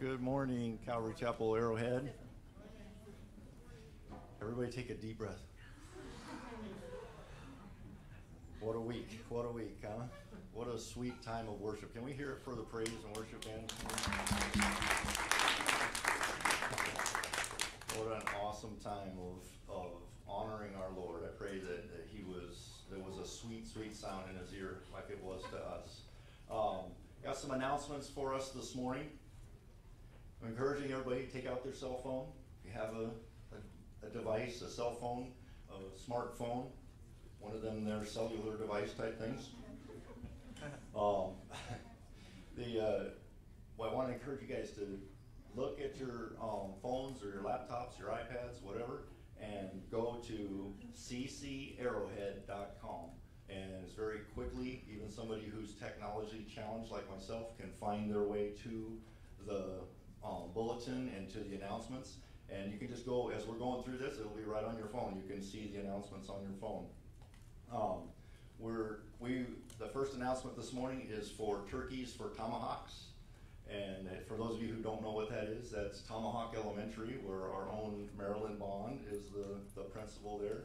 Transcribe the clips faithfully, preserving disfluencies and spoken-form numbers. Good morning, Calvary Chapel Arrowhead. Everybody take a deep breath. What a week, what a week, huh? What a sweet time of worship. Can we hear it for the praise and worship band? What an awesome time of, of honoring our Lord. I pray that, that he was, there was a sweet, sweet sound in his ear like it was to us. Um, got some announcements for us this morning. I'm encouraging everybody to take out their cell phone. If you have a, a, a device, a cell phone, a smartphone, one of them, their cellular device type things. Um, the uh, well, I want to encourage you guys to look at your um, phones or your laptops, your iPads, whatever, and go to c c arrowhead dot com. And it's very quickly, even somebody who's technology challenged like myself can find their way to the Um, bulletin and to the announcements, and you can just go as we're going through this. It'll be right on your phone. You can see the announcements on your phone. Um, we're we the first announcement this morning is for turkeys for tomahawks, and for those of you who don't know what that is, that's Tomahawk Elementary, where our own Marilyn Bond is the the principal there,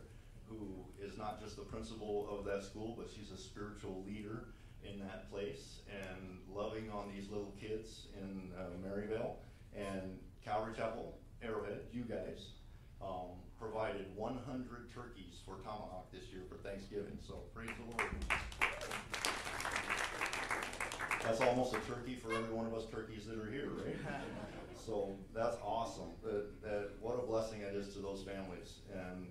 who is not just the principal of that school, but she's a spiritual leader in that place and loving on these little kids in uh, Maryvale. And Calvary Chapel Arrowhead, you guys, um, provided one hundred turkeys for Tomahawk this year for Thanksgiving, so praise the Lord. That's almost a turkey for every one of us turkeys that are here, right? So that's awesome. That, that, what a blessing it is to those families. And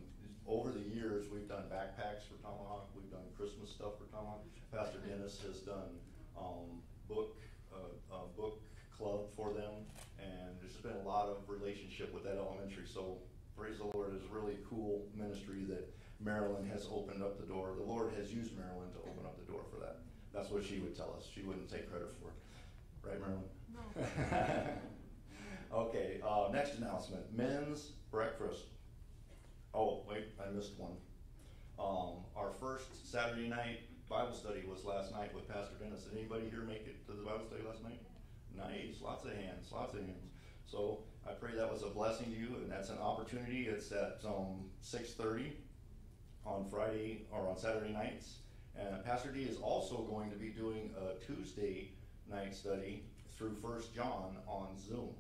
over the years, we've done backpacks for Tomahawk, we've done Christmas stuff for Tomahawk. Pastor Dennis has done um, book, uh, a book club for them, and there's just been a lot of relationship with that elementary, so praise the Lord. It's a really cool ministry that Marilyn has opened up the door. The Lord has used Marilyn to open up the door for that. That's what she would tell us. She wouldn't take credit for it. Right, Marilyn? No. Okay, uh, next announcement, men's breakfast. Oh, wait, I missed one. Um, our first Saturday night Bible study was last night with Pastor Dennis. Did anybody here make it to the Bible study last night? Nice, lots of hands, lots of hands. So I pray that was a blessing to you, and that's an opportunity. It's at um, six thirty on Friday, or on Saturday nights. And Pastor D is also going to be doing a Tuesday night study through First John on Zoom.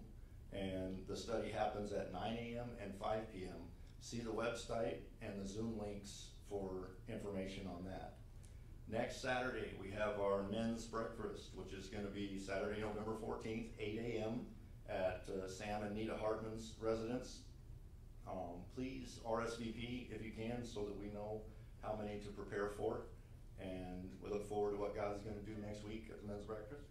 And the study happens at nine a m and five p m See the website and the Zoom links for information on that. Next Saturday, we have our men's breakfast, which is going to be Saturday, November fourteenth, eight a m at uh, Sam and Nita Hartman's residence. Um, please R S V P if you can so that we know how many to prepare for. And we look forward to what God's going to do next week at the men's breakfast.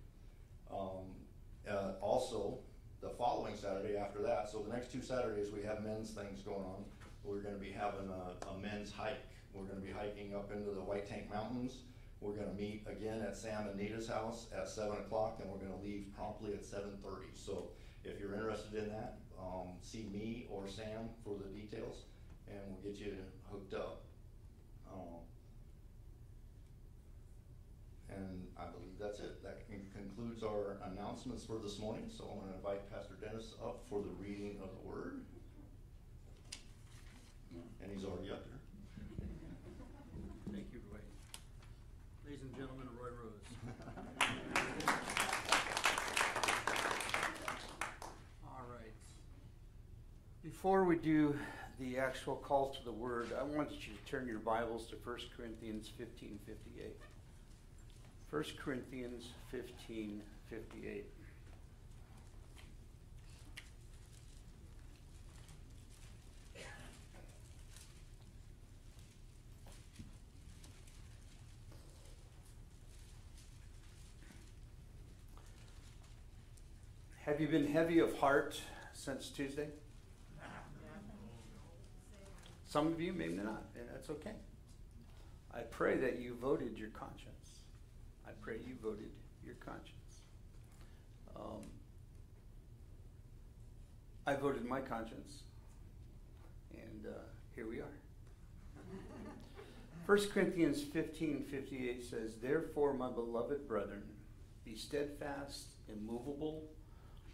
Um, uh, also, the following Saturday after that, so the next two Saturdays, we have men's things going on. We're going to be having a, a men's hike. We're going to be hiking up into the White Tank Mountains. We're going to meet again at Sam and Nita's house at seven o'clock, and we're going to leave promptly at seven thirty. So if you're interested in that, um, see me or Sam for the details, and we'll get you hooked up. Um, and I believe that's it. That concludes our announcements for this morning. So I'm going to invite Pastor Dennis up for the reading of the word. And he's already up there. Thank you, Roy. Ladies and gentlemen, Roy Rose. All right. Before we do the actual call to the word, I want you to turn your Bibles to First Corinthians fifteen fifty-eight. First Corinthians fifteen fifty-eight. Have you been heavy of heart since Tuesday? Some of you, maybe not, and that's okay. I pray that you voted your conscience. I pray you voted your conscience. Um, I voted my conscience, and uh, here we are. First Corinthians fifteen fifty-eight says, "Therefore, my beloved brethren, be steadfast, immovable,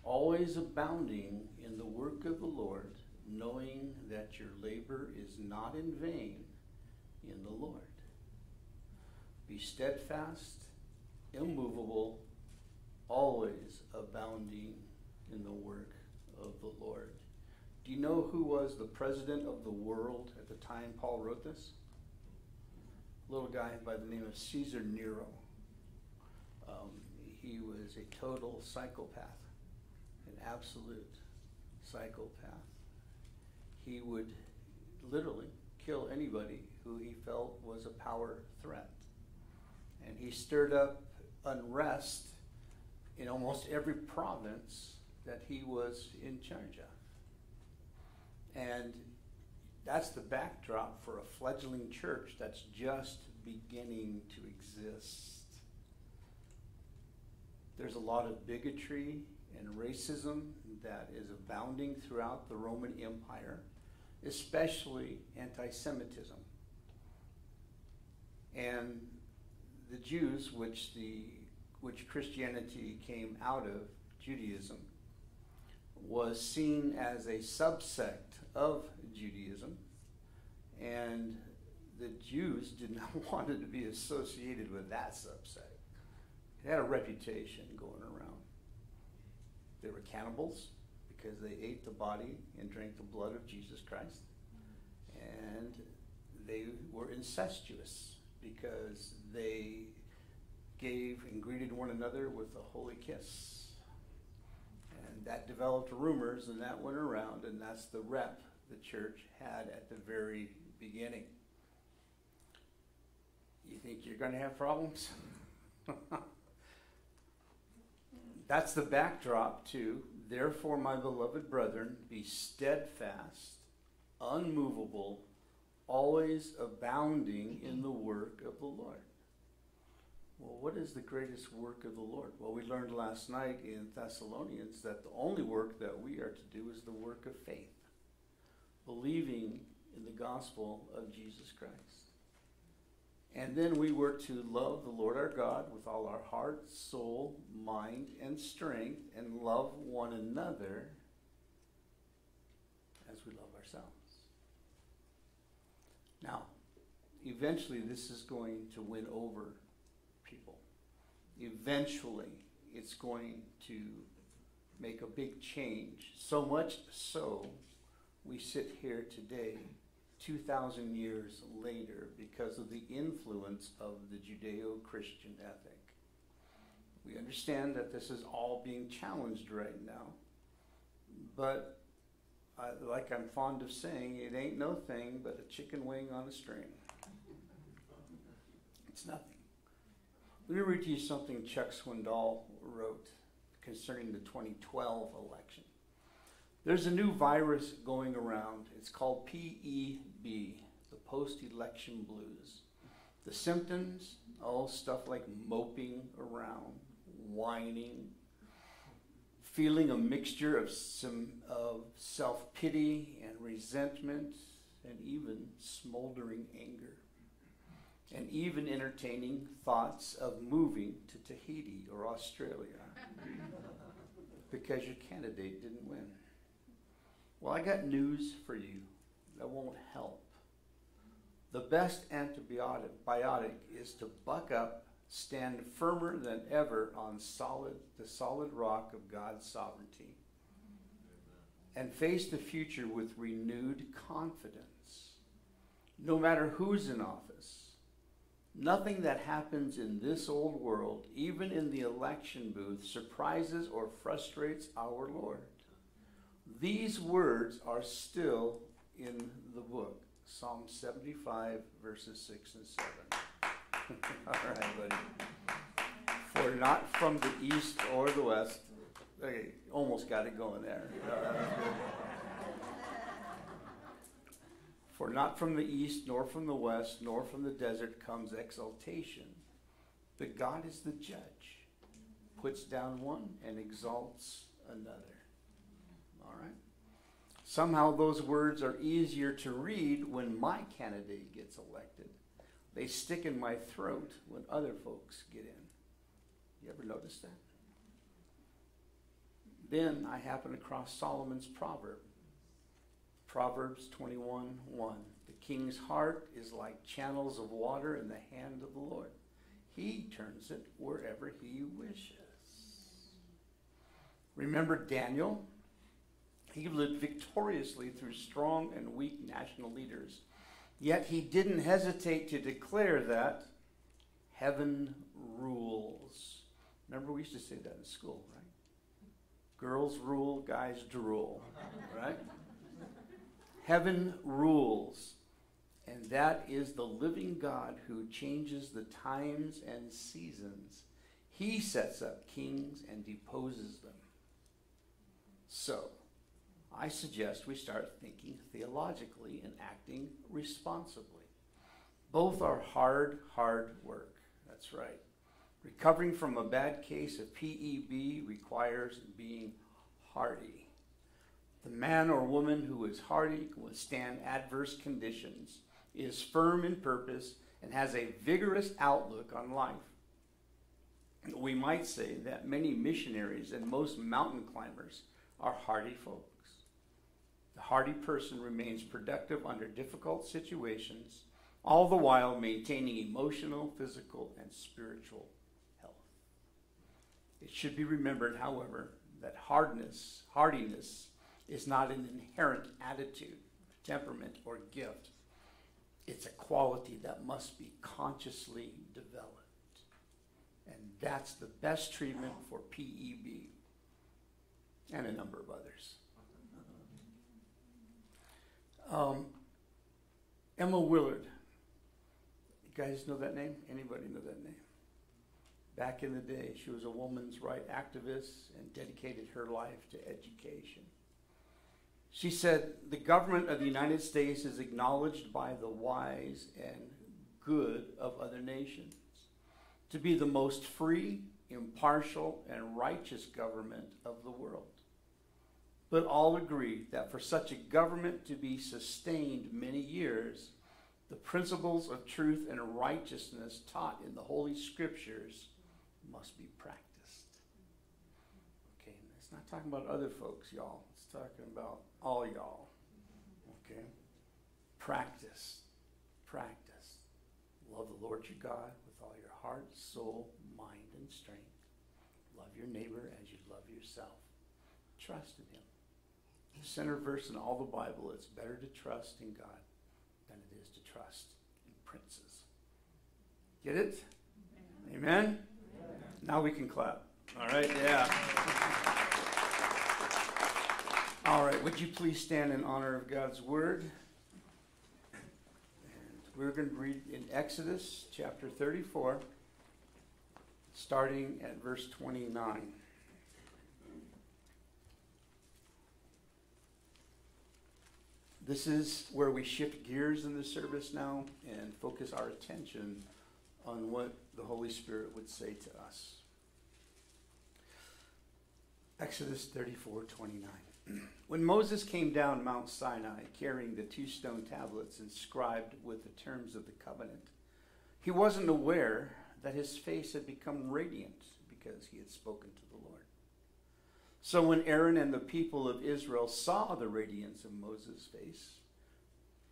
always abounding in the work of the Lord, knowing that your labor is not in vain in the Lord. Be steadfast, immovable, always abounding in the work of the Lord. Do you know who was the president of the world at the time Paul wrote this? A little guy by the name of Caesar Nero. Um, he was a total psychopath, an absolute psychopath. He would literally kill anybody who he felt was a power threat. And he stirred up unrest in almost every province that he was in charge of. And that's the backdrop for a fledgling church that's just beginning to exist. There's a lot of bigotry and racism that is abounding throughout the Roman Empire, especially anti-Semitism. And the Jews, which the which Christianity came out of, Judaism, was seen as a subsect of Judaism, and the Jews did not want it to be associated with that subsect. It had a reputation going around. They were cannibals because they ate the body and drank the blood of Jesus Christ, and they were incestuous because they gave and greeted one another with a holy kiss. And that developed rumors, and that went around, and that's the rep the church had at the very beginning. You think you're going to have problems? That's the backdrop to, therefore, my beloved brethren, be steadfast, unmovable, always abounding in the work of the Lord. Well, what is the greatest work of the Lord? Well, we learned last night in Thessalonians that the only work that we are to do is the work of faith, believing in the gospel of Jesus Christ. And then we were to love the Lord our God with all our heart, soul, mind, and strength, and love one another as we love ourselves. Now, eventually this is going to win over people. Eventually it's going to make a big change. So much so, we sit here today, two thousand years later, because of the influence of the Judeo-Christian ethic. We understand that this is all being challenged right now, but I, like I'm fond of saying, it ain't no thing but a chicken wing on a string. It's nothing. Let me read to you something Chuck Swindoll wrote concerning the twenty twelve election. There's a new virus going around. It's called P E B, the post-election blues. The symptoms, oh, stuff like moping around, whining, feeling a mixture of, some, of self-pity and resentment, and even smoldering anger. And even entertaining thoughts of moving to Tahiti or Australia because your candidate didn't win. Well, I got news for you that won't help. The best antibiotic biotic is to buck up, stand firmer than ever on solid, the solid rock of God's sovereignty, and face the future with renewed confidence, no matter who's in office. Nothing that happens in this old world, even in the election booth, surprises or frustrates our Lord. These words are still in the book, Psalm seventy-five, verses six and seven. All right, buddy. For not from the east or the west. Okay, almost got it going there. For not from the east, nor from the west, nor from the desert comes exaltation. But God is the judge, puts down one and exalts another. All right? Somehow those words are easier to read when my candidate gets elected. They stick in my throat when other folks get in. You ever notice that? Then I happened across Solomon's proverb. Proverbs twenty-one, one. The king's heart is like channels of water in the hand of the Lord. He turns it wherever he wishes. Remember Daniel? He lived victoriously through strong and weak national leaders. Yet he didn't hesitate to declare that heaven rules. Remember, we used to say that in school, right? Girls rule, guys drool, right? Heaven rules, and that is the living God who changes the times and seasons. He sets up kings and deposes them. So, I suggest we start thinking theologically and acting responsibly. Both are hard, hard work. That's right. Recovering from a bad case of P E B requires being hardy. The man or woman who is hardy can withstand adverse conditions, is firm in purpose, and has a vigorous outlook on life. We might say that many missionaries and most mountain climbers are hardy folks. The hardy person remains productive under difficult situations, all the while maintaining emotional, physical, and spiritual health. It should be remembered, however, that hardness, hardiness is not an inherent attitude, temperament, or gift. It's a quality that must be consciously developed. And that's the best treatment for P E B and a number of others. Um, Emma Willard, you guys know that name? Anybody know that name? Back in the day, she was a woman's rights activist and dedicated her life to education. She said, the government of the United States is acknowledged by the wise and good of other nations to be the most free, impartial, and righteous government of the world. But all agree that for such a government to be sustained many years, the principles of truth and righteousness taught in the Holy Scriptures must be practiced. Okay, it's not talking about other folks, y'all. It's talking about all y'all. Okay? Practice. Practice. Love the Lord your God with all your heart, soul, mind, and strength. Love your neighbor as you love yourself. Trust in him. The center verse in all the Bible, it's better to trust in God than it is to trust in princes. Get it? Amen? Amen? Amen. Now we can clap. All right, yeah. All right, would you please stand in honor of God's word? And we're going to read in Exodus chapter thirty-four, starting at verse twenty-nine. This is where we shift gears in the service now and focus our attention on what the Holy Spirit would say to us. Exodus thirty-four, twenty-nine. When Moses came down Mount Sinai carrying the two stone tablets inscribed with the terms of the covenant, he wasn't aware that his face had become radiant because he had spoken to the Lord. So when Aaron and the people of Israel saw the radiance of Moses' face,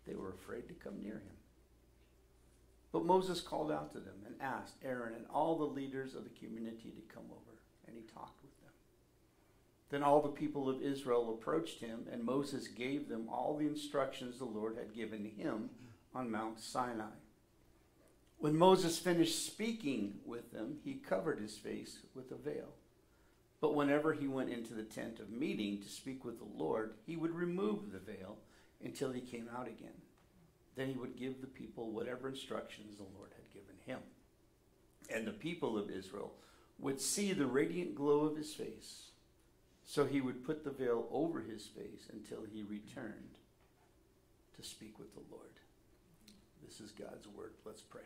they were afraid to come near him. But Moses called out to them and asked Aaron and all the leaders of the community to come over, and he talked with them. Then all the people of Israel approached him, and Moses gave them all the instructions the Lord had given him on Mount Sinai. When Moses finished speaking with them, he covered his face with a veil. But whenever he went into the tent of meeting to speak with the Lord, he would remove the veil until he came out again. Then he would give the people whatever instructions the Lord had given him. And the people of Israel would see the radiant glow of his face. So he would put the veil over his face until he returned to speak with the Lord. This is God's word. Let's pray.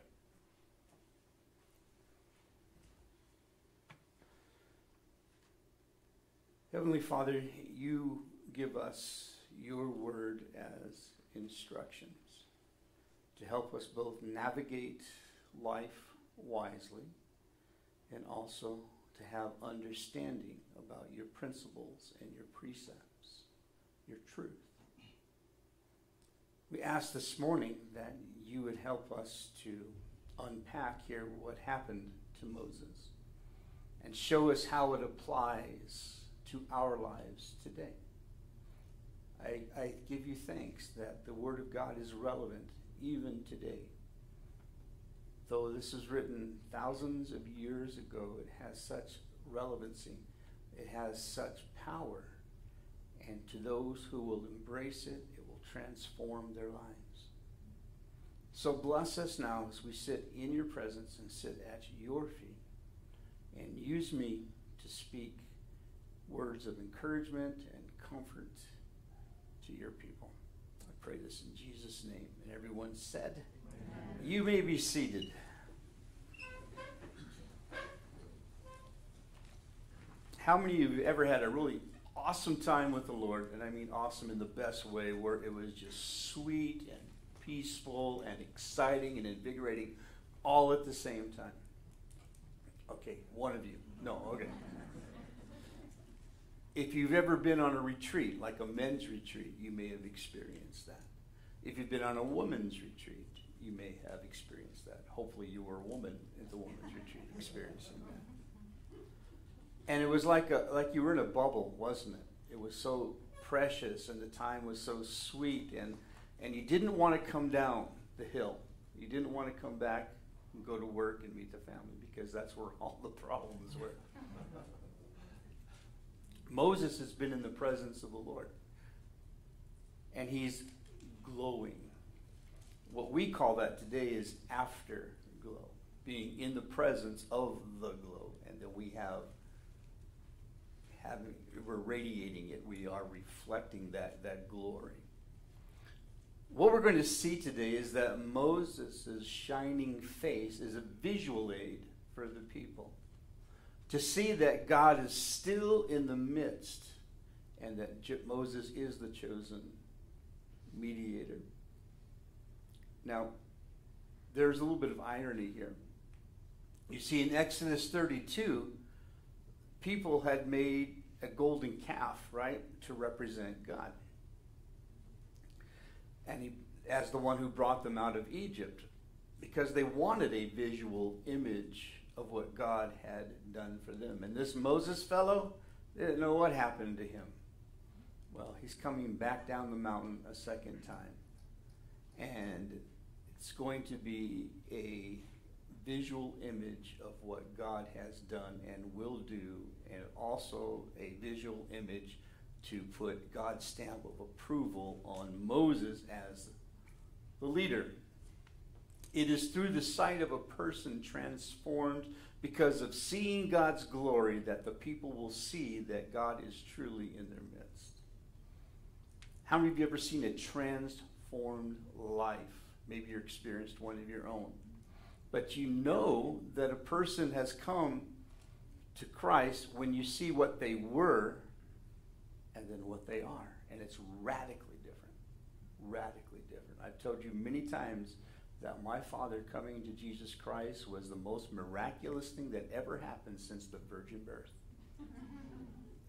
Heavenly Father, you give us your word as instructions to help us both navigate life wisely and also to have understanding about your principles and your precepts, your truth. We ask this morning that you would help us to unpack here what happened to Moses and show us how it applies to our lives today. I, I give you thanks that the Word of God is relevant even today. Though this is written thousands of years ago, it has such relevancy, it has such power, and to those who will embrace it, it will transform their lives. So bless us now as we sit in your presence and sit at your feet, and use me to speak words of encouragement and comfort to your people. I pray this in Jesus' name. And everyone said, amen. You may be seated. How many of you have ever had a really awesome time with the Lord? And I mean awesome in the best way, where it was just sweet and peaceful and exciting and invigorating all at the same time. Okay, one of you. No, okay. If you've ever been on a retreat, like a men's retreat, you may have experienced that. If you've been on a woman's retreat, you may have experienced that. Hopefully you were a woman at the woman's retreat experiencing that. And it was like a, like you were in a bubble, wasn't it? It was so precious, and the time was so sweet, and, and you didn't want to come down the hill. You didn't want to come back and go to work and meet the family, because that's where all the problems were. Moses has been in the presence of the Lord, and he's glowing. What we call that today is afterglow, being in the presence of the glow, and that we have, having, we're radiating it. We are reflecting that, that glory. What we're going to see today is that Moses' shining face is a visual aid for the people, to see that God is still in the midst and that Moses is the chosen mediator. Now, there's a little bit of irony here. You see, in Exodus thirty-two, people had made a golden calf, right, to represent God. And he, as the one who brought them out of Egypt, because they wanted a visual image of what God had done for them. And this Moses fellow, they didn't know what happened to him. Well, he's coming back down the mountain a second time. And it's going to be a visual image of what God has done and will do, and also a visual image to put God's stamp of approval on Moses as the leader. It is through the sight of a person transformed because of seeing God's glory that the people will see that God is truly in their midst. How many of you have ever seen a transformed life? Maybe you've experienced one of your own. But you know that a person has come to Christ when you see what they were and then what they are. And it's radically different. Radically different. I've told you many times that my father coming to Jesus Christ was the most miraculous thing that ever happened since the virgin birth.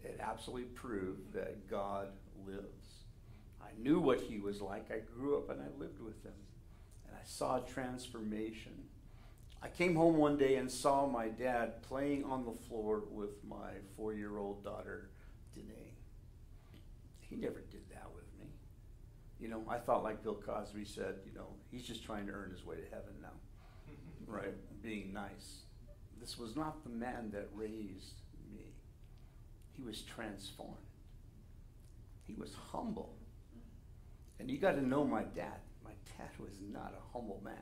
It absolutely proved that God lives. I knew what he was like. I grew up and I lived with him. And I saw transformation. I came home one day and saw my dad playing on the floor with my four-year-old daughter today. He never did that with me. You know, I thought, like Bill Cosby said, you know, he's just trying to earn his way to heaven now, right? Being nice. This was not the man that raised me. He was transformed. He was humble. And you got to know my dad. My dad was not a humble man.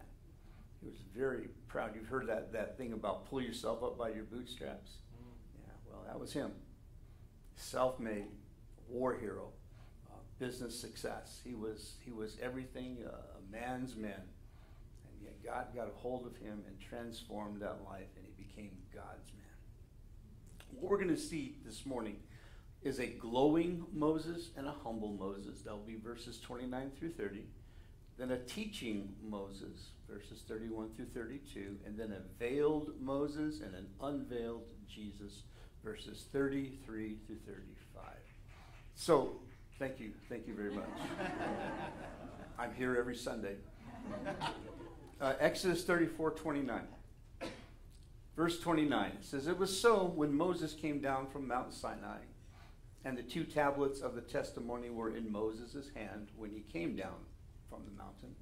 He was very proud. You've heard that, that thing about pull yourself up by your bootstraps. Yeah, well, that was him. Self-made, war hero. Business success. He was he was everything uh, a man's man, and yet God got a hold of him and transformed that life, and he became God's man. What we're going to see this morning is a glowing Moses and a humble Moses. That will be verses twenty-nine through thirty. Then a teaching Moses, verses thirty-one through thirty-two, and then a veiled Moses and an unveiled Jesus, verses thirty-three through thirty-five. So, thank you. Thank you very much. I'm here every Sunday. Uh, Exodus thirty-four twenty-nine. Verse twenty-nine, it says, "It was so when Moses came down from Mount Sinai, and the two tablets of the testimony were in Moses' hand when he came down from the mountain,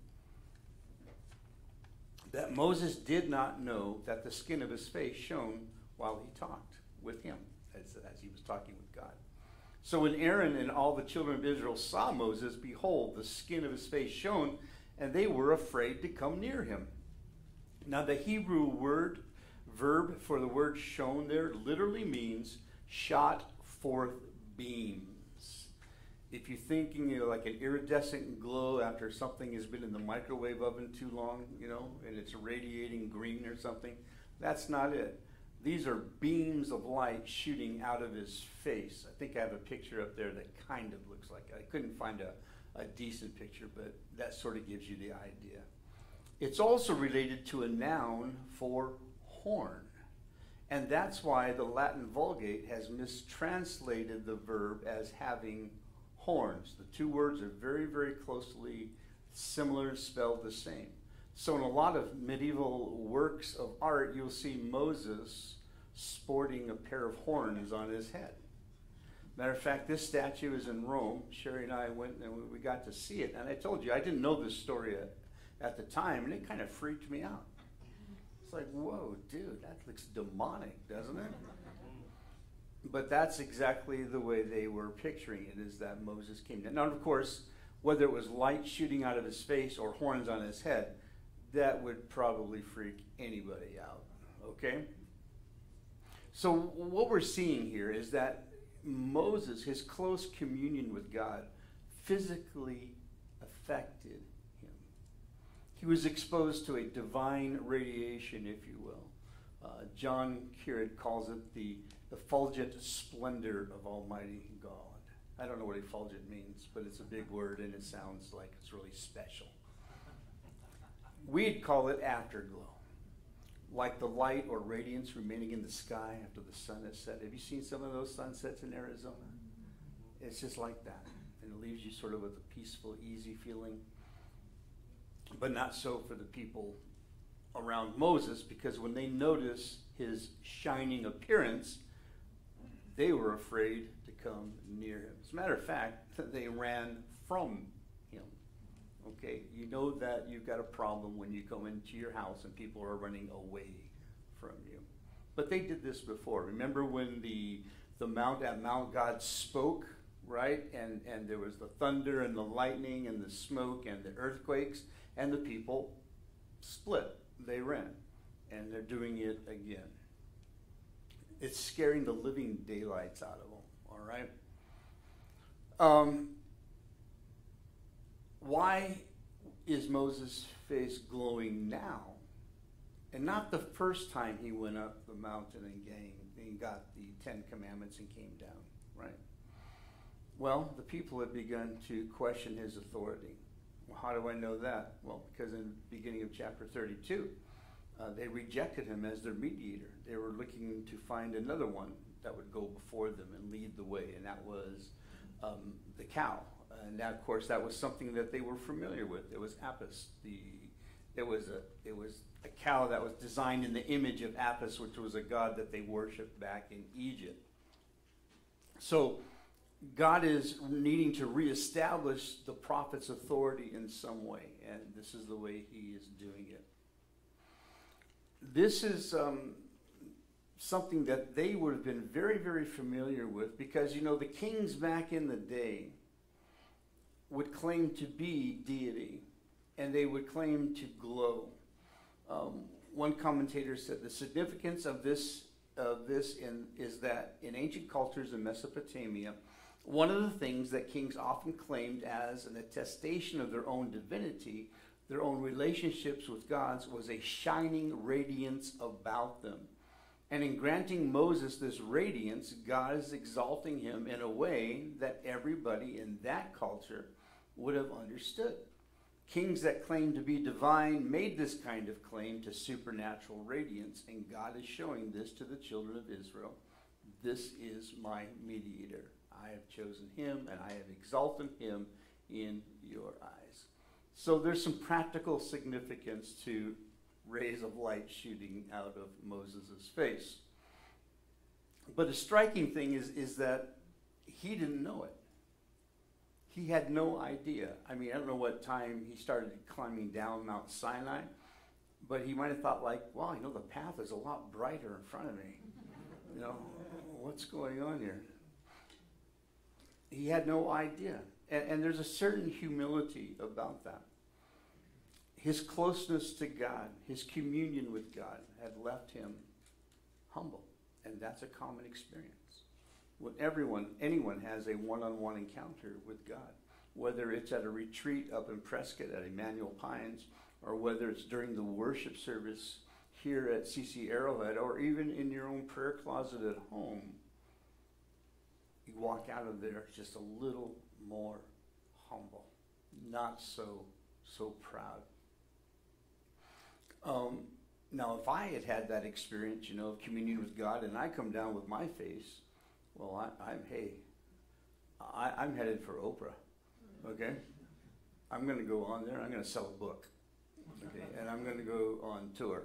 that Moses did not know that the skin of his face shone while he talked with him," as, as he was talking with God. "So when Aaron and all the children of Israel saw Moses, behold, the skin of his face shone, and they were afraid to come near him." Now the Hebrew word verb for the word shone there literally means shot forth beams. If you're thinking, you know, like an iridescent glow after something has been in the microwave oven too long, you know, and it's radiating green or something, that's not it. These are beams of light shooting out of his face. I think I have a picture up there that kind of looks like it. I couldn't find a, a decent picture, but that sort of gives you the idea. It's also related to a noun for horn. And that's why the Latin Vulgate has mistranslated the verb as having horns. The two words are very, very closely similar, spelled the same. So in a lot of medieval works of art, you'll see Moses sporting a pair of horns on his head. Matter of fact, this statue is in Rome. Sherry and I went and we got to see it. And I told you, I didn't know this story at, at the time, and it kind of freaked me out. It's like, whoa, dude, that looks demonic, doesn't it? But that's exactly the way they were picturing it, is that Moses came down. Now, of course, whether it was light shooting out of his face or horns on his head, that would probably freak anybody out, okay? So what we're seeing here is that Moses, his close communion with God, physically affected. He was exposed to a divine radiation, if you will. Uh, John Keard calls it the effulgent splendor of Almighty God. I don't know what effulgent means, but it's a big word and it sounds like it's really special. We'd call it afterglow, like the light or radiance remaining in the sky after the sun has set. Have you seen some of those sunsets in Arizona? It's just like that. And it leaves you sort of with a peaceful, easy feeling. But not so for the people around Moses, because when they noticed his shining appearance, they were afraid to come near him. As a matter of fact, they ran from him. Okay, you know that you've got a problem when you come into your house and people are running away from you. But they did this before. Remember when the, the Mount at Mount God spoke, right? And, and there was the thunder and the lightning and the smoke and the earthquakes. And the people split. They ran. And they're doing it again. It's scaring the living daylights out of them, all right? Um, why is Moses' face glowing now? And not the first time he went up the mountain and, gained, and got the Ten Commandments and came down, right? Well, the people had begun to question his authority. How do I know that? Well, because in the beginning of chapter thirty-two, uh, they rejected him as their mediator. They were looking to find another one that would go before them and lead the way, and that was um, the cow. And that, of course, that was something that they were familiar with. It was Apis. The, it, was a, it was a cow that was designed in the image of Apis, which was a god that they worshipped back in Egypt. So God is needing to reestablish the prophet's authority in some way, and this is the way he is doing it. This is um, something that they would have been very, very familiar with because, you know, the kings back in the day would claim to be deity, and they would claim to glow. Um, one commentator said the significance of this, of this in, is that in ancient cultures in Mesopotamia, one of the things that kings often claimed as an attestation of their own divinity, their own relationships with gods, was a shining radiance about them. And in granting Moses this radiance, God is exalting him in a way that everybody in that culture would have understood. Kings that claimed to be divine made this kind of claim to supernatural radiance, and God is showing this to the children of Israel. this is my mediator. I have chosen him and I have exalted him in your eyes. So there's some practical significance to rays of light shooting out of Moses' face. But a striking thing is, is that he didn't know it. He had no idea. I mean, I don't know what time he started climbing down Mount Sinai, but he might have thought like, wow, you know, the path is a lot brighter in front of me. You know, what's going on here? He had no idea. And, and there's a certain humility about that. His closeness to God, his communion with God had left him humble. And that's a common experience. When everyone, anyone has a one-on-one encounter with God, whether it's at a retreat up in Prescott at Emmanuel Pines, or whether it's during the worship service here at C C Arrowhead, or even in your own prayer closet at home, you walk out of there just a little more humble, not so, so proud. Um, now, if I had had that experience, you know, of communion with God, and I come down with my face, well, I, I'm, hey, I, I'm headed for Oprah, okay? I'm going to go on there, I'm going to sell a book, okay? And I'm going to go on tour.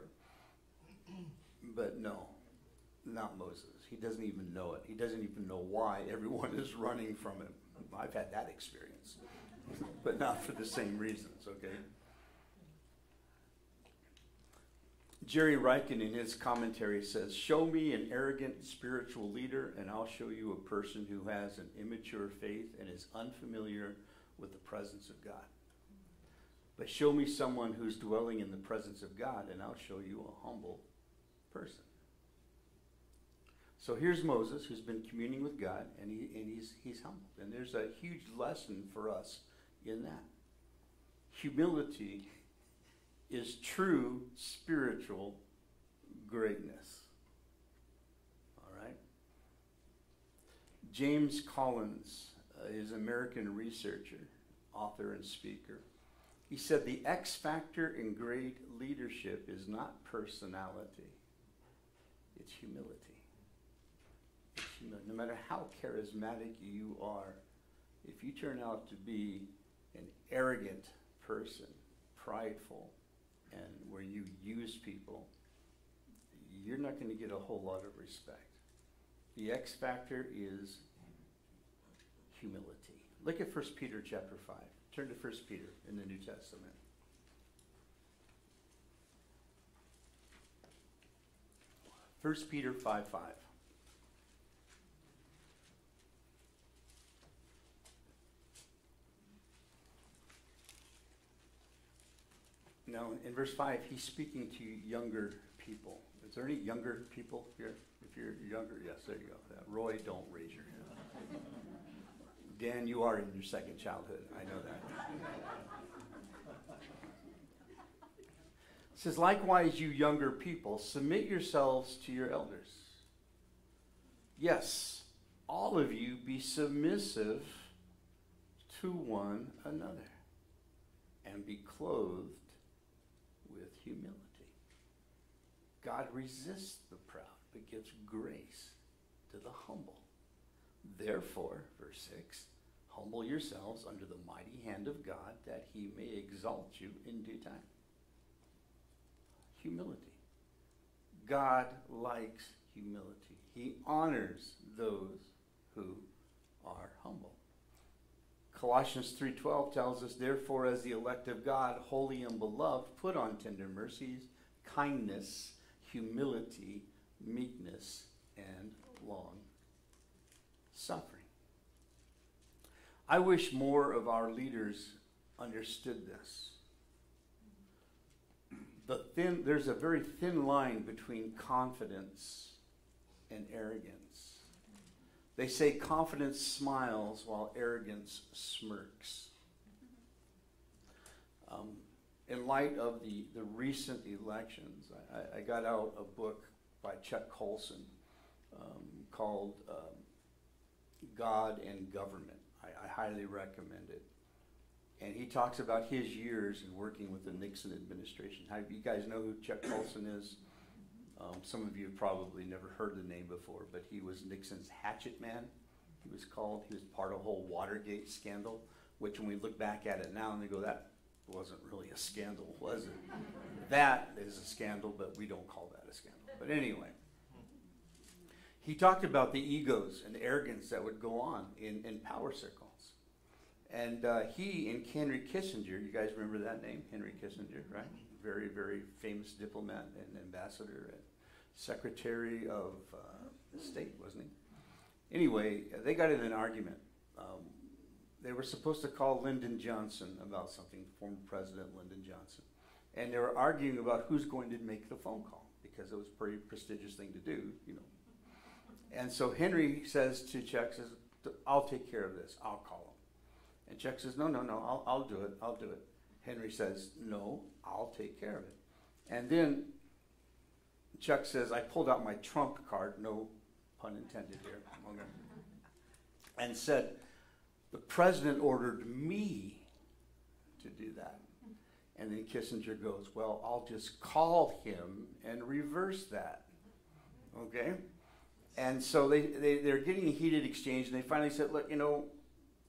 But no, not Moses. He doesn't even know it. He doesn't even know why everyone is running from him. I've had that experience, but not for the same reasons, okay? Jerry Ryken in his commentary says, show me an arrogant spiritual leader and I'll show you a person who has an immature faith and is unfamiliar with the presence of God. But show me someone who's dwelling in the presence of God and I'll show you a humble person. So here's Moses who's been communing with God and, he, and he's, he's humbled. And there's a huge lesson for us in that. Humility is true spiritual greatness. All right? James Collins uh, is an American researcher, author, and speaker. He said the X factor in great leadership is not personality, it's humility. It's humility. No matter how charismatic you are, if you turn out to be an arrogant person, prideful, and where you use people, you're not going to get a whole lot of respect. The X factor is humility. Look at First Peter chapter five. Turn to First Peter in the New Testament. First Peter five five. Now, in verse five, he's speaking to younger people. Is there any younger people here? If you're younger, yes, there you go. Yeah. Roy, don't raise your hand. Dan, you are in your second childhood. I know that. It says, likewise, you younger people, submit yourselves to your elders. Yes, all of you be submissive to one another and be clothed with humility. God resists the proud, but gives grace to the humble. Therefore, verse six, humble yourselves under the mighty hand of God, that he may exalt you in due time. Humility. God likes humility. He honors those who are humble. Colossians three twelve tells us, therefore, as the elect of God, holy and beloved, put on tender mercies, kindness, humility, meekness, and long suffering. I wish more of our leaders understood this. The thin, there's a very thin line between confidence and arrogance. They say confidence smiles while arrogance smirks. Um, in light of the, the recent elections, I, I got out a book by Chuck Colson um, called um, God and Government. I, I highly recommend it. And he talks about his years in working with the Nixon administration. How, you guys know who Chuck Colson is? Um, some of you have probably never heard the name before, but he was Nixon's hatchet man, he was called. He was part of the whole Watergate scandal, which when we look back at it now and we go, that wasn't really a scandal, was it? That is a scandal, but we don't call that a scandal. But anyway, he talked about the egos and arrogance that would go on in, in power circles. And uh, he and Henry Kissinger, you guys remember that name, Henry Kissinger, right? Very, very famous diplomat and ambassador and secretary of uh, the state, wasn't he? Anyway, they got in an argument. Um, they were supposed to call Lyndon Johnson about something, former President Lyndon Johnson. And they were arguing about who's going to make the phone call, because it was a pretty prestigious thing to do, you know. And so Henry says to Chuck, says, I'll take care of this, I'll call him. And Chuck says, no, no, no, I'll, I'll do it, I'll do it. Henry says, no, I'll take care of it. And then Chuck says, I pulled out my trump card, no pun intended here, okay, and said, the president ordered me to do that. And then Kissinger goes, well, I'll just call him and reverse that, okay? And so they, they, they're getting a heated exchange, and they finally said, look, you know,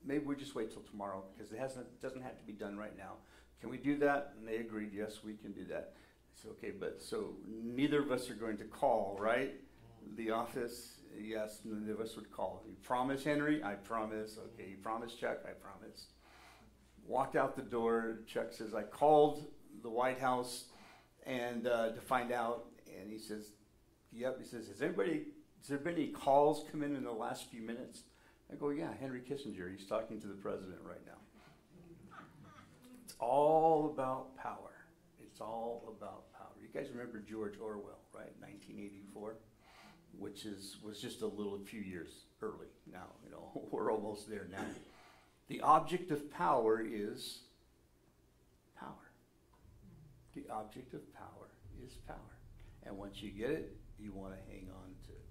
maybe we just wait till tomorrow, because it hasn't, doesn't have to be done right now. Can we do that? And they agreed, yes, we can do that. I said, okay, but so neither of us are going to call, right? The office, yes, neither of us would call. You promise, Henry? I promise. Okay, you promise, Chuck? I promise. Walked out the door, Chuck says, I called the White House and uh, to find out, and he says, yep, he says, has anybody, has there been any calls come in in the last few minutes? I go, yeah, Henry Kissinger, he's talking to the president right now. It's all about power. It's all about power. You guys remember George Orwell, right, nineteen eighty-four, which is, was just a little, a few years early now. You know, we're almost there now. The object of power is power. The object of power is power. And once you get it, you want to hang on to it.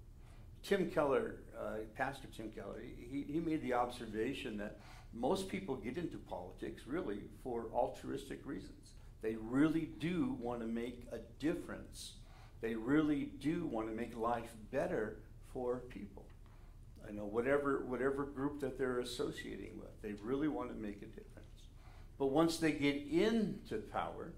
Tim Keller, uh, Pastor Tim Keller, he, he made the observation that most people get into politics really for altruistic reasons. They really do want to make a difference. They really do want to make life better for people. I know whatever, whatever group that they're associating with, they really want to make a difference. But once they get into power,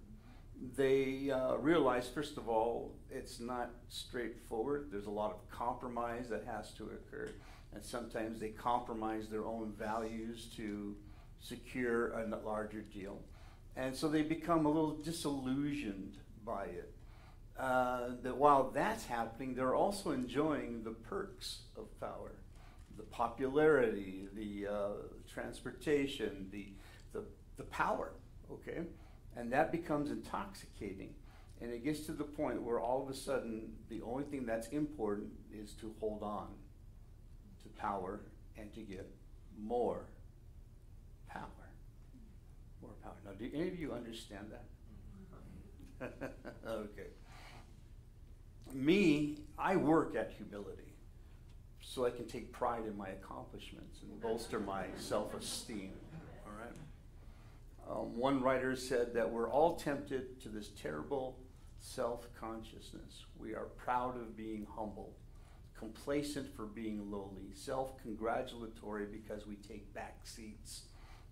they uh, realize, first of all, it's not straightforward. There's a lot of compromise that has to occur. And sometimes they compromise their own values to secure a larger deal. And so they become a little disillusioned by it. Uh, that while that's happening, they're also enjoying the perks of power. The popularity, the uh, transportation, the, the, the power, okay? And that becomes intoxicating. And it gets to the point where all of a sudden, the only thing that's important is to hold on to power and to get more power. More power. Now, do any of you understand that? Okay. Me, I work at humility so I can take pride in my accomplishments and bolster my self-esteem, all right? Um, one writer said that we're all tempted to this terrible self-consciousness. We are proud of being humble, complacent for being lowly, self-congratulatory because we take back seats.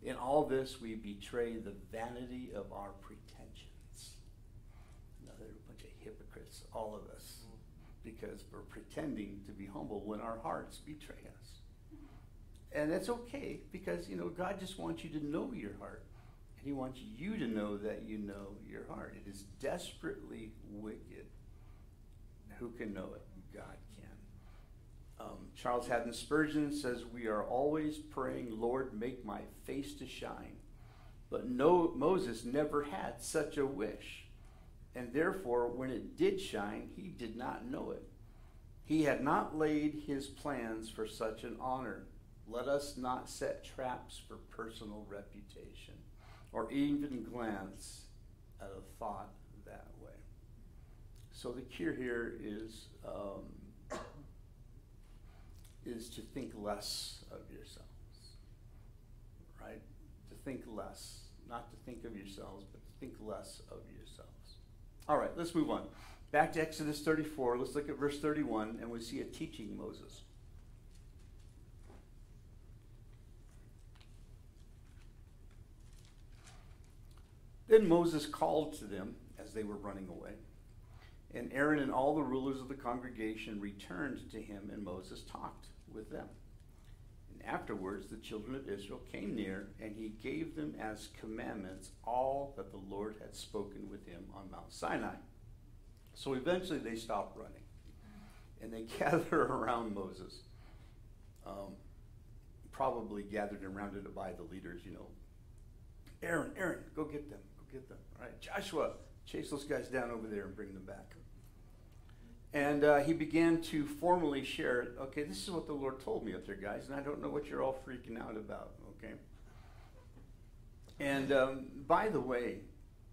In all this, we betray the vanity of our pretensions. Another bunch of hypocrites, all of us, because we're pretending to be humble when our hearts betray us. And that's okay, because, you know, God just wants you to know your heart. And he wants you to know that you know your heart. It is desperately wicked. Who can know it? God can. Um, Charles Haddon Spurgeon says, we are always praying, Lord, make my face to shine. But no, Moses never had such a wish. And therefore, when it did shine, he did not know it. He had not laid his plans for such an honor. Let us not set traps for personal reputation, or even glance at a thought that way. So the cure here is, um, is to think less of yourselves, right? To think less, not to think of yourselves, but to think less of yourselves. All right, let's move on. Back to Exodus thirty-four, let's look at verse thirty-one, and we see a teaching Moses. Then Moses called to them as they were running away, and Aaron and all the rulers of the congregation returned to him, and Moses talked with them. And afterwards the children of Israel came near, and he gave them as commandments all that the Lord had spoken with him on Mount Sinai. So eventually they stopped running, and they gather around Moses, um, probably gathered and rounded by the leaders, you know. Aaron, Aaron, go get them, go get them. All right, Joshua, chase those guys down over there and bring them back. And uh, he began to formally share, okay, this is what the Lord told me up there, guys, and I don't know what you're all freaking out about, okay? And um, by the way,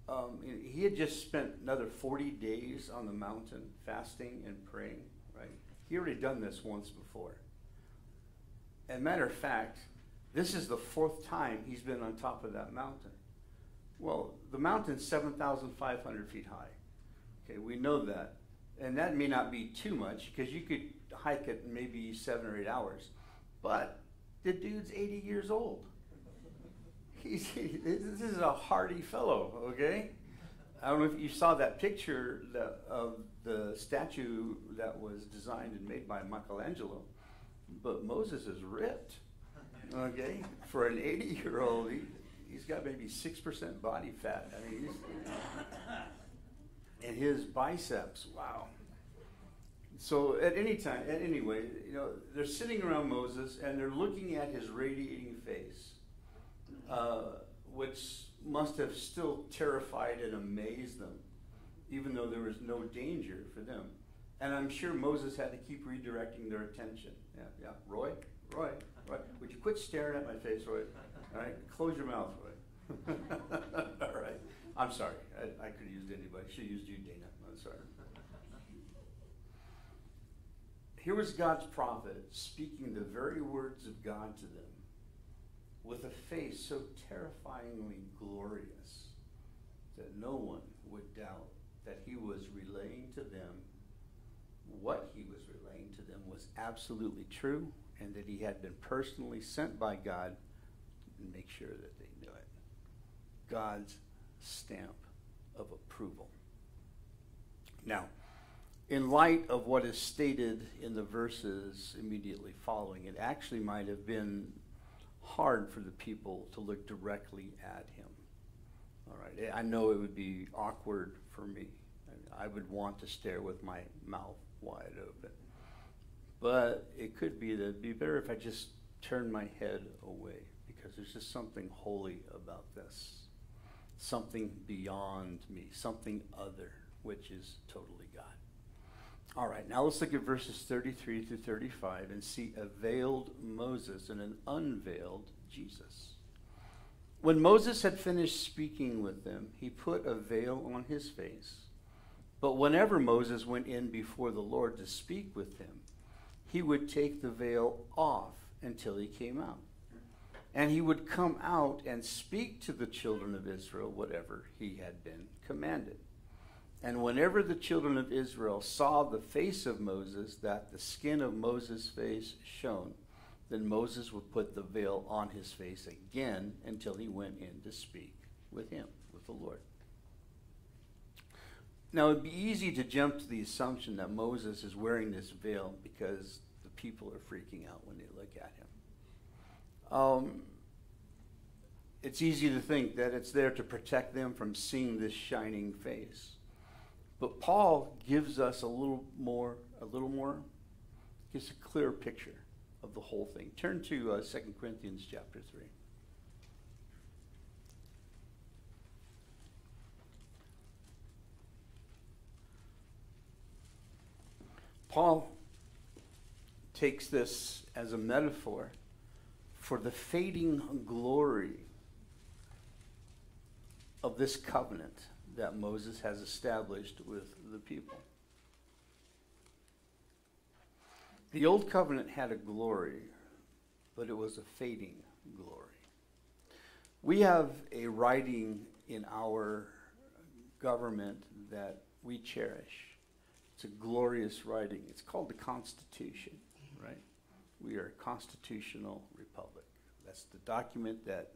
Um, he had just spent another forty days on the mountain fasting and praying, right? He already done this once before. And matter of fact, this is the fourth time he's been on top of that mountain. Well, the mountain's seven thousand five hundred feet high. Okay, we know that. And that may not be too much because you could hike it in maybe seven or eight hours. But the dude's eighty years old. He's, he, this is a hardy fellow, okay? I don't know if you saw that picture that, of the statue that was designed and made by Michelangelo, but Moses is ripped, okay? For an eighty-year-old, he, he's got maybe six percent body fat. I mean, he's, and his biceps, wow. So at any time, at anyway, you know, they're sitting around Moses, and they're looking at his radiating face. Uh, which must have still terrified and amazed them, even though there was no danger for them. And I'm sure Moses had to keep redirecting their attention. Yeah, yeah, Roy, Roy, Roy, would you quit staring at my face, Roy? All right, close your mouth, Roy. All right, I'm sorry. I, I could have used anybody. I should have used you, Dana. I'm sorry. Here was God's prophet speaking the very words of God to them, with a face so terrifyingly glorious that no one would doubt that he was relaying to them what he was relaying to them was absolutely true, and that he had been personally sent by God to make sure that they knew it. God's stamp of approval. Now, in light of what is stated in the verses immediately following, it actually might have been hard for the people to look directly at him. All right, I know it would be awkward for me. I would want to stare with my mouth wide open. But it could be that it'd be better if I just turned my head away, because there's just something holy about this, something beyond me, something other, which is totally God. All right, now let's look at verses thirty-three through thirty-five and see a veiled Moses and an unveiled Jesus. When Moses had finished speaking with them, he put a veil on his face. But whenever Moses went in before the Lord to speak with him, he would take the veil off until he came out. And he would come out and speak to the children of Israel whatever he had been commanded. And whenever the children of Israel saw the face of Moses, that the skin of Moses' face shone, then Moses would put the veil on his face again until he went in to speak with him, with the Lord. Now, it would be easy to jump to the assumption that Moses is wearing this veil because the people are freaking out when they look at him. Um, it's easy to think that it's there to protect them from seeing this shining face. But Paul gives us a little more, a little more, gives a clear picture of the whole thing. Turn to uh, Second Corinthians chapter three. Paul takes this as a metaphor for the fading glory of this covenant that Moses has established with the people. The old covenant had a glory, but it was a fading glory. We have a writing in our government that we cherish, It's a glorious writing. It's called the Constitution, right? We are a constitutional republic. That's the document that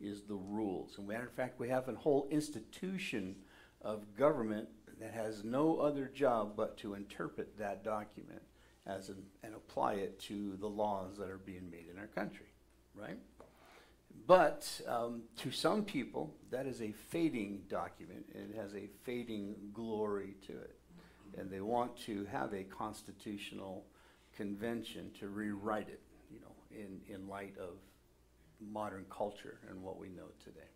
is the rules. And matter of fact, we have a whole institution of government that has no other job but to interpret that document as an, and apply it to the laws that are being made in our country, right? But um, to some people, that is a fading document. It has a fading glory to it. And they want to have a constitutional convention to rewrite it, you know, in, in light of modern culture and what we know today.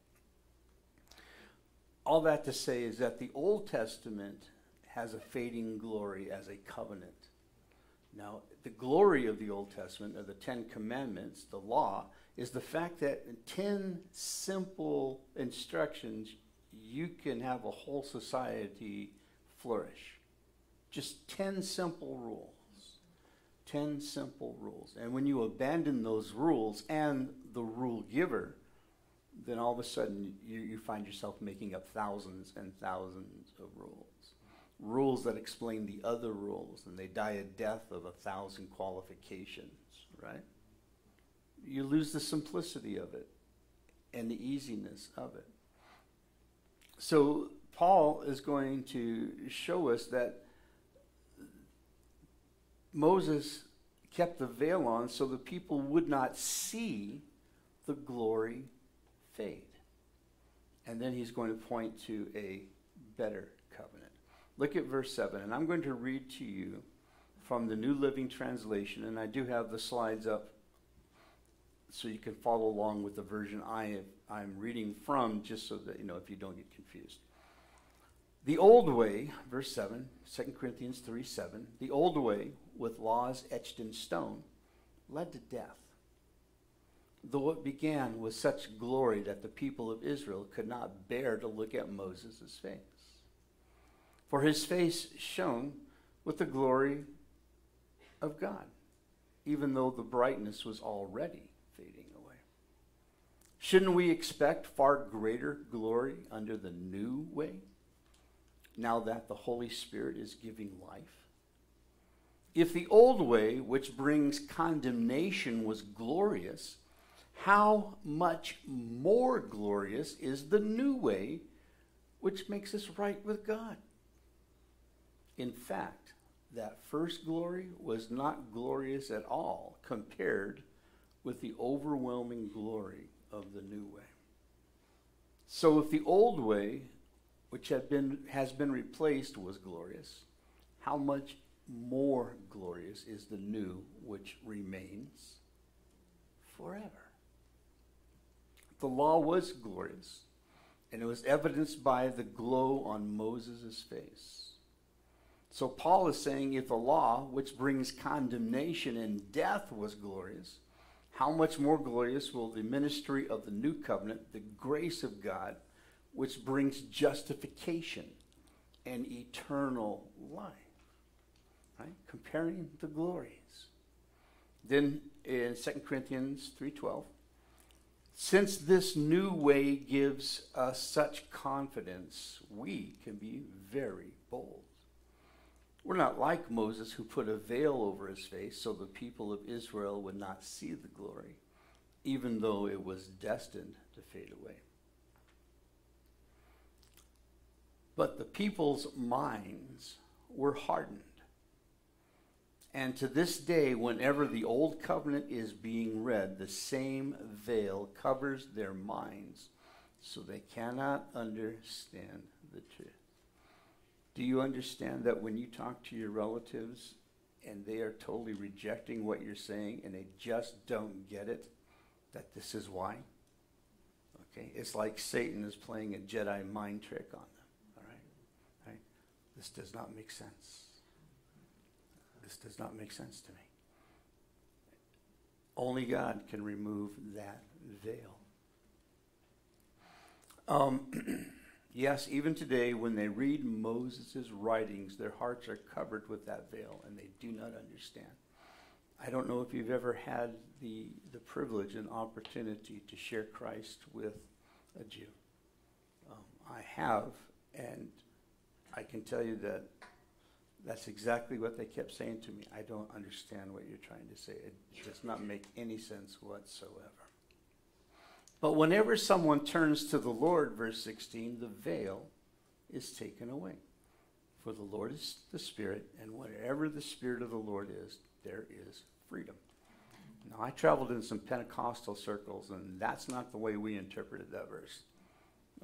All that to say is that the Old Testament has a fading glory as a covenant. Now, the glory of the Old Testament, of the Ten Commandments, the law, is the fact that in ten simple instructions, you can have a whole society flourish. Just ten simple rules. Ten simple rules. And when you abandon those rules and the rule giver, then all of a sudden you, you find yourself making up thousands and thousands of rules. Rules that explain the other rules, and they die a death of a thousand qualifications, right? You lose the simplicity of it and the easiness of it. So Paul is going to show us that Moses kept the veil on so the people would not see the glory fade. And then he's going to point to a better covenant. Look at verse seven, and I'm going to read to you from the New Living Translation, and I do have the slides up so you can follow along with the version I, I'm reading from, just so that, you know, if you don't get confused. The old way, verse seven, Second Corinthians three seven, the old way with laws etched in stone led to death, though it began with such glory that the people of Israel could not bear to look at Moses' face. For his face shone with the glory of God, even though the brightness was already fading away. Shouldn't we expect far greater glory under the new way, now that the Holy Spirit is giving life? If the old way, which brings condemnation, was glorious, how much more glorious is the new way, which makes us right with God? In fact, that first glory was not glorious at all compared with the overwhelming glory of the new way. So if the old way, which had been, has been replaced, was glorious, how much more glorious is the new, which remains forever? The law was glorious, and it was evidenced by the glow on Moses' face. So Paul is saying, if the law, which brings condemnation and death, was glorious, how much more glorious will the ministry of the new covenant, the grace of God, which brings justification and eternal life, right? Comparing the glories. Then in Second Corinthians three twelve, since this new way gives us such confidence, we can be very bold. We're not like Moses, who put a veil over his face so the people of Israel would not see the glory, even though it was destined to fade away. But the people's minds were hardened. And to this day, whenever the old covenant is being read, the same veil covers their minds, so they cannot understand the truth. Do you understand that when you talk to your relatives and they are totally rejecting what you're saying and they just don't get it, that this is why? Okay, it's like Satan is playing a Jedi mind trick on them. This does not make sense. This does not make sense to me. Only God can remove that veil. Um, yes, even today, when they read Moses' writings, their hearts are covered with that veil, and they do not understand. I don't know if you've ever had the, the privilege and opportunity to share Christ with a Jew. Um, I have, and I can tell you that That's exactly what they kept saying to me. I don't understand what you're trying to say. It does not make any sense whatsoever. But whenever someone turns to the Lord, verse sixteen, the veil is taken away. For the Lord is the Spirit, and whatever the Spirit of the Lord is, there is freedom. Now, I traveled in some Pentecostal circles, and that's not the way we interpreted that verse.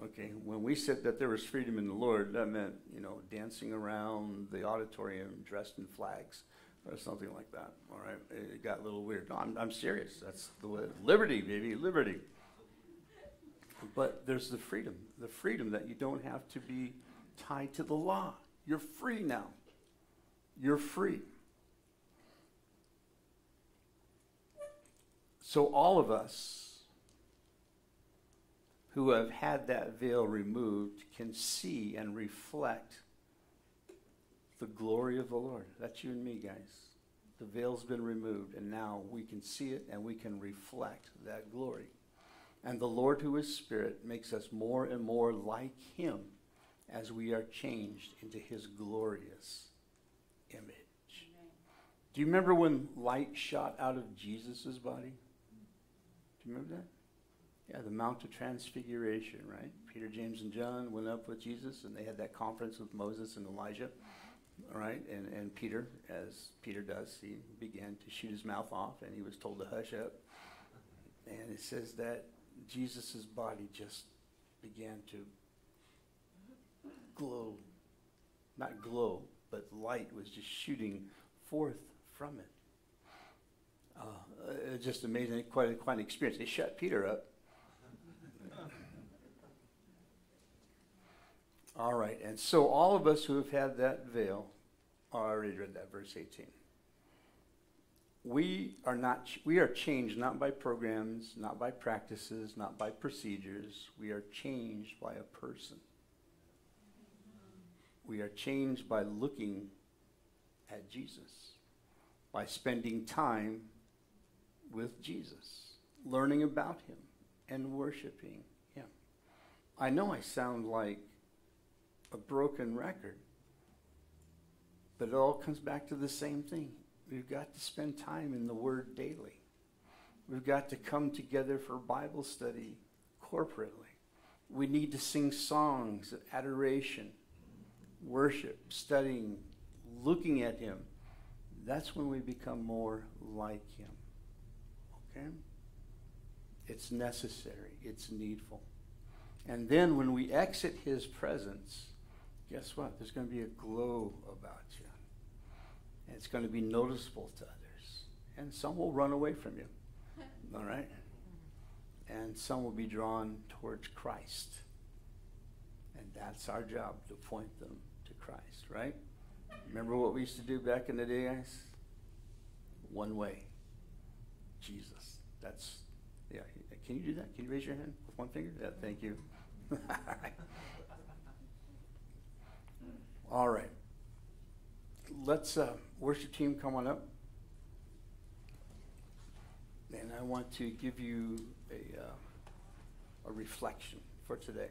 Okay, when we said that there was freedom in the Lord, that meant, you know, dancing around the auditorium dressed in flags or something like that, all right? It got a little weird. No, I'm, I'm serious. That's the way. Liberty, baby, liberty. But there's the freedom, the freedom that you don't have to be tied to the law. You're free now. You're free. So all of us who have had that veil removed can see and reflect the glory of the Lord. That's you and me, guys. The veil's been removed, and now we can see it and we can reflect that glory. And the Lord, who is Spirit, makes us more and more like Him as we are changed into His glorious image. Amen. Do you remember when light shot out of Jesus' body? Do you remember that? Yeah, the Mount of Transfiguration, right? Peter, James, and John went up with Jesus, and they had that conference with Moses and Elijah, all right? And, and Peter, as Peter does, he began to shoot his mouth off, and he was told to hush up. And it says that Jesus' body just began to glow. Not glow, but light was just shooting forth from it. Uh, just amazing, quite, a, quite an experience. They shut Peter up. All right, and so all of us who have had that veil, oh, I already read that, verse eighteen. We are, not, we are changed not by programs, not by practices, not by procedures. We are changed by a person. We are changed by looking at Jesus, by spending time with Jesus, learning about Him, and worshiping Him. I know I sound like a broken record, but it all comes back to the same thing. We've got to spend time in the Word daily. We've got to come together for Bible study corporately. We need to sing songs of adoration, worship, studying, looking at Him. That's when we become more like Him. Okay? It's necessary. It's needful. And then when we exit His presence, guess what? There's going to be a glow about you. And it's going to be noticeable to others. And some will run away from you. All right? And some will be drawn towards Christ. And that's our job, to point them to Christ, right? Remember what we used to do back in the day, guys? One way. Jesus. That's, yeah. Can you do that? Can you raise your hand with one finger? Yeah, thank you. All right. All right. Let's, uh, worship team, come on up. And I want to give you a, uh, a reflection for today.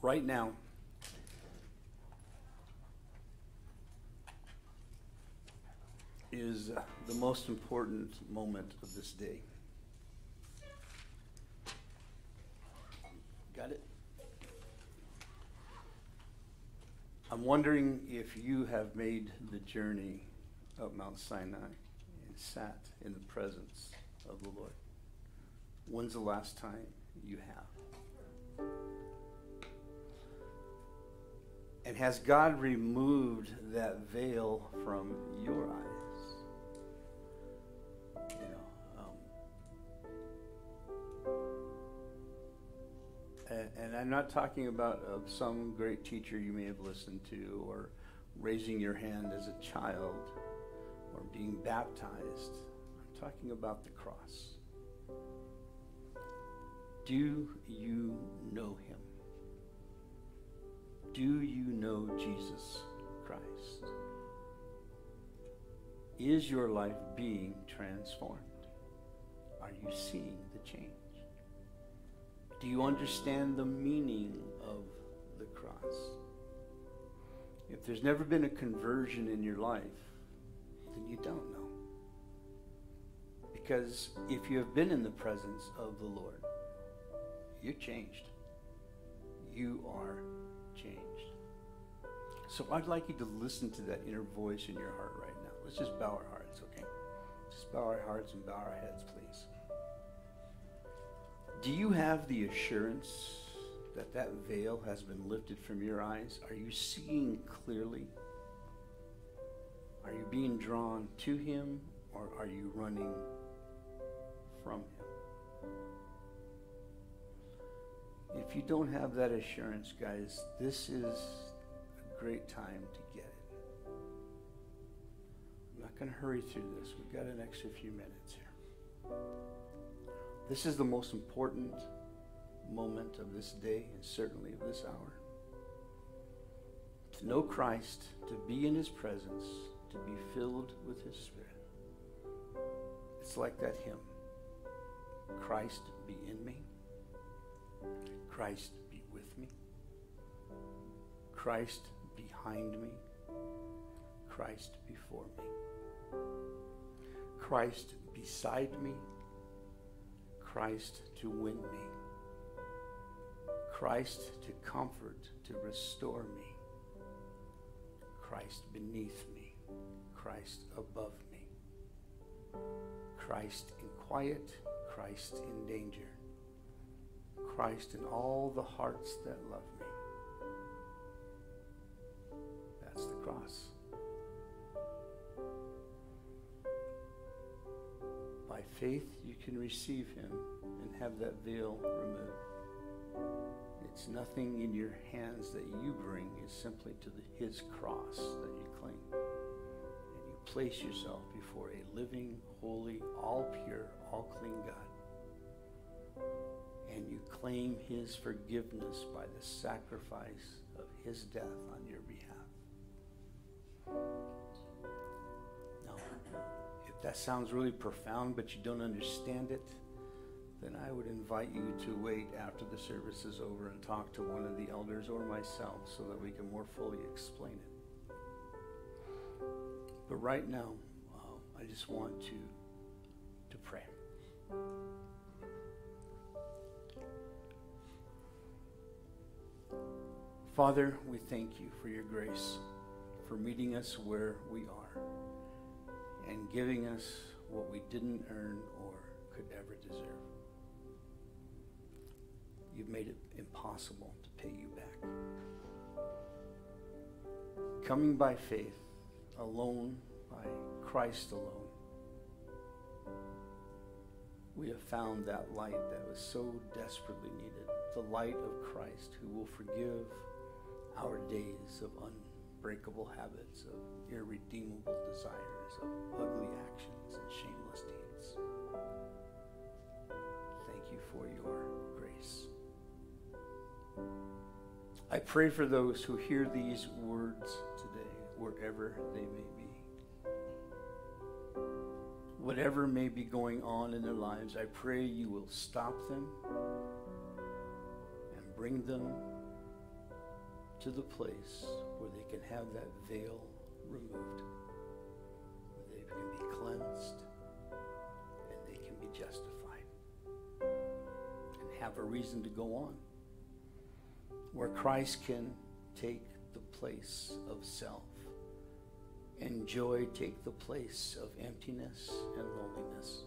Right now, is the most important moment of this day. Got it? I'm wondering if you have made the journey up Mount Sinai and sat in the presence of the Lord. When's the last time you have? And has God removed that veil from your eyes? You know, um, and, and I'm not talking about uh, some great teacher you may have listened to, or raising your hand as a child, or being baptized. I'm talking about the cross. Do you know Him? Do you know Jesus Christ? Is your life being transformed? Are you seeing the change? Do you understand the meaning of the cross? If there's never been a conversion in your life, then you don't know. Because if you have been in the presence of the Lord, you're changed. You are changed. So I'd like you to listen to that inner voice in your heart right now. Let's just bow our hearts, okay? Just bow our hearts and bow our heads, please. Do you have the assurance that that veil has been lifted from your eyes? Are you seeing clearly? Are you being drawn to him, or are you running from him? If you don't have that assurance, guys, this is a great time to get it. I'm not going to hurry through this. We've got an extra few minutes here. This is the most important moment of this day, and certainly of this hour. To know Christ, to be in his presence, to be filled with his Spirit. It's like that hymn, Christ be in me, Christ be with me, Christ behind me, Christ before me, Christ beside me, Christ to win me, Christ to comfort, to restore me, Christ beneath me, Christ above me, Christ in quiet, Christ in danger, Christ in all the hearts that love me. That's the cross. By faith, you can receive him and have that veil removed. It's nothing in your hands that you bring. It's simply to the, his cross that you cling. And you place yourself before a living, holy, all pure, all clean God. And you claim his forgiveness by the sacrifice of his death on your behalf. Now, if that sounds really profound, but you don't understand it, then I would invite you to wait after the service is over and talk to one of the elders or myself so that we can more fully explain it. But right now, um, I just want to, to pray. Father, we thank you for your grace, for meeting us where we are and giving us what we didn't earn or could ever deserve. You've made it impossible to pay you back. Coming by faith, alone, by Christ alone, we have found that light that was so desperately needed, the light of Christ who will forgive our days of unbreakable habits, of irredeemable desires, of ugly actions and shameless deeds. Thank you for your grace. I pray for those who hear these words today, wherever they may be. Whatever may be going on in their lives, I pray you will stop them and bring them to the place where they can have that veil removed, where they can be cleansed and they can be justified and have a reason to go on, where Christ can take the place of self and joy take the place of emptiness and loneliness,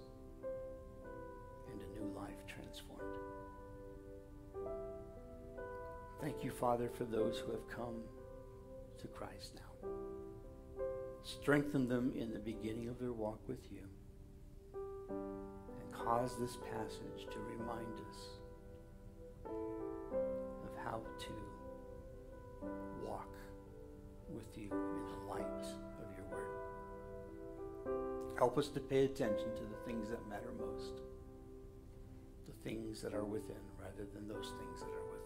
and a new life transformed. Thank you, Father, for those who have come to Christ now. Strengthen them in the beginning of their walk with you, and cause this passage to remind us of how to walk with you in the light of your word. Help us to pay attention to the things that matter most, the things that are within rather than those things that are without.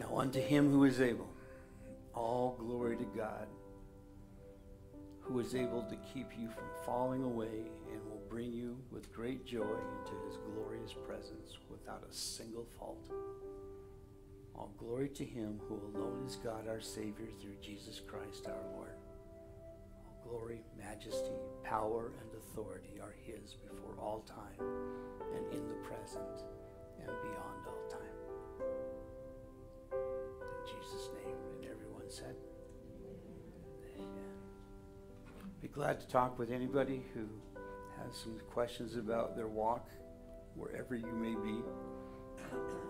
Now unto him who is able, all glory to God who is able to keep you from falling away and will bring you with great joy into his glorious presence without a single fault. All glory to him who alone is God our Savior through Jesus Christ our Lord. All glory, majesty, power, and authority are his before all time and in the present and beyond all time. In Jesus' name, and everyone said, be glad to talk with anybody who has some questions about their walk, wherever you may be.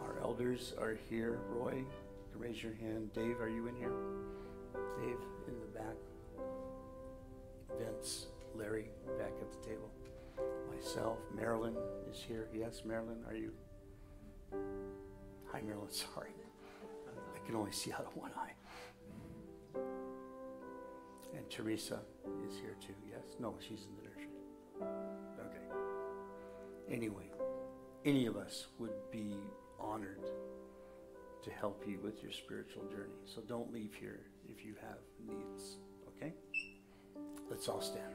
Our elders are here. Roy, raise your hand. Dave, are you in here? Dave, in the back. Vince, Larry, back at the table. Myself, Marilyn is here. Yes, Marilyn, are you? Hi, Marilyn, sorry. I can only see out of one eye. And Teresa is here too, yes? No, she's in the nursery. Okay. Anyway, any of us would be honored to help you with your spiritual journey. So don't leave here if you have needs, okay? Let's all stand.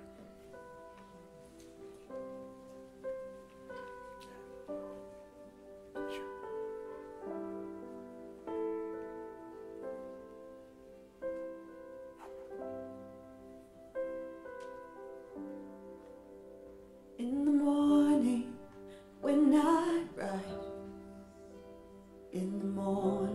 In the morning,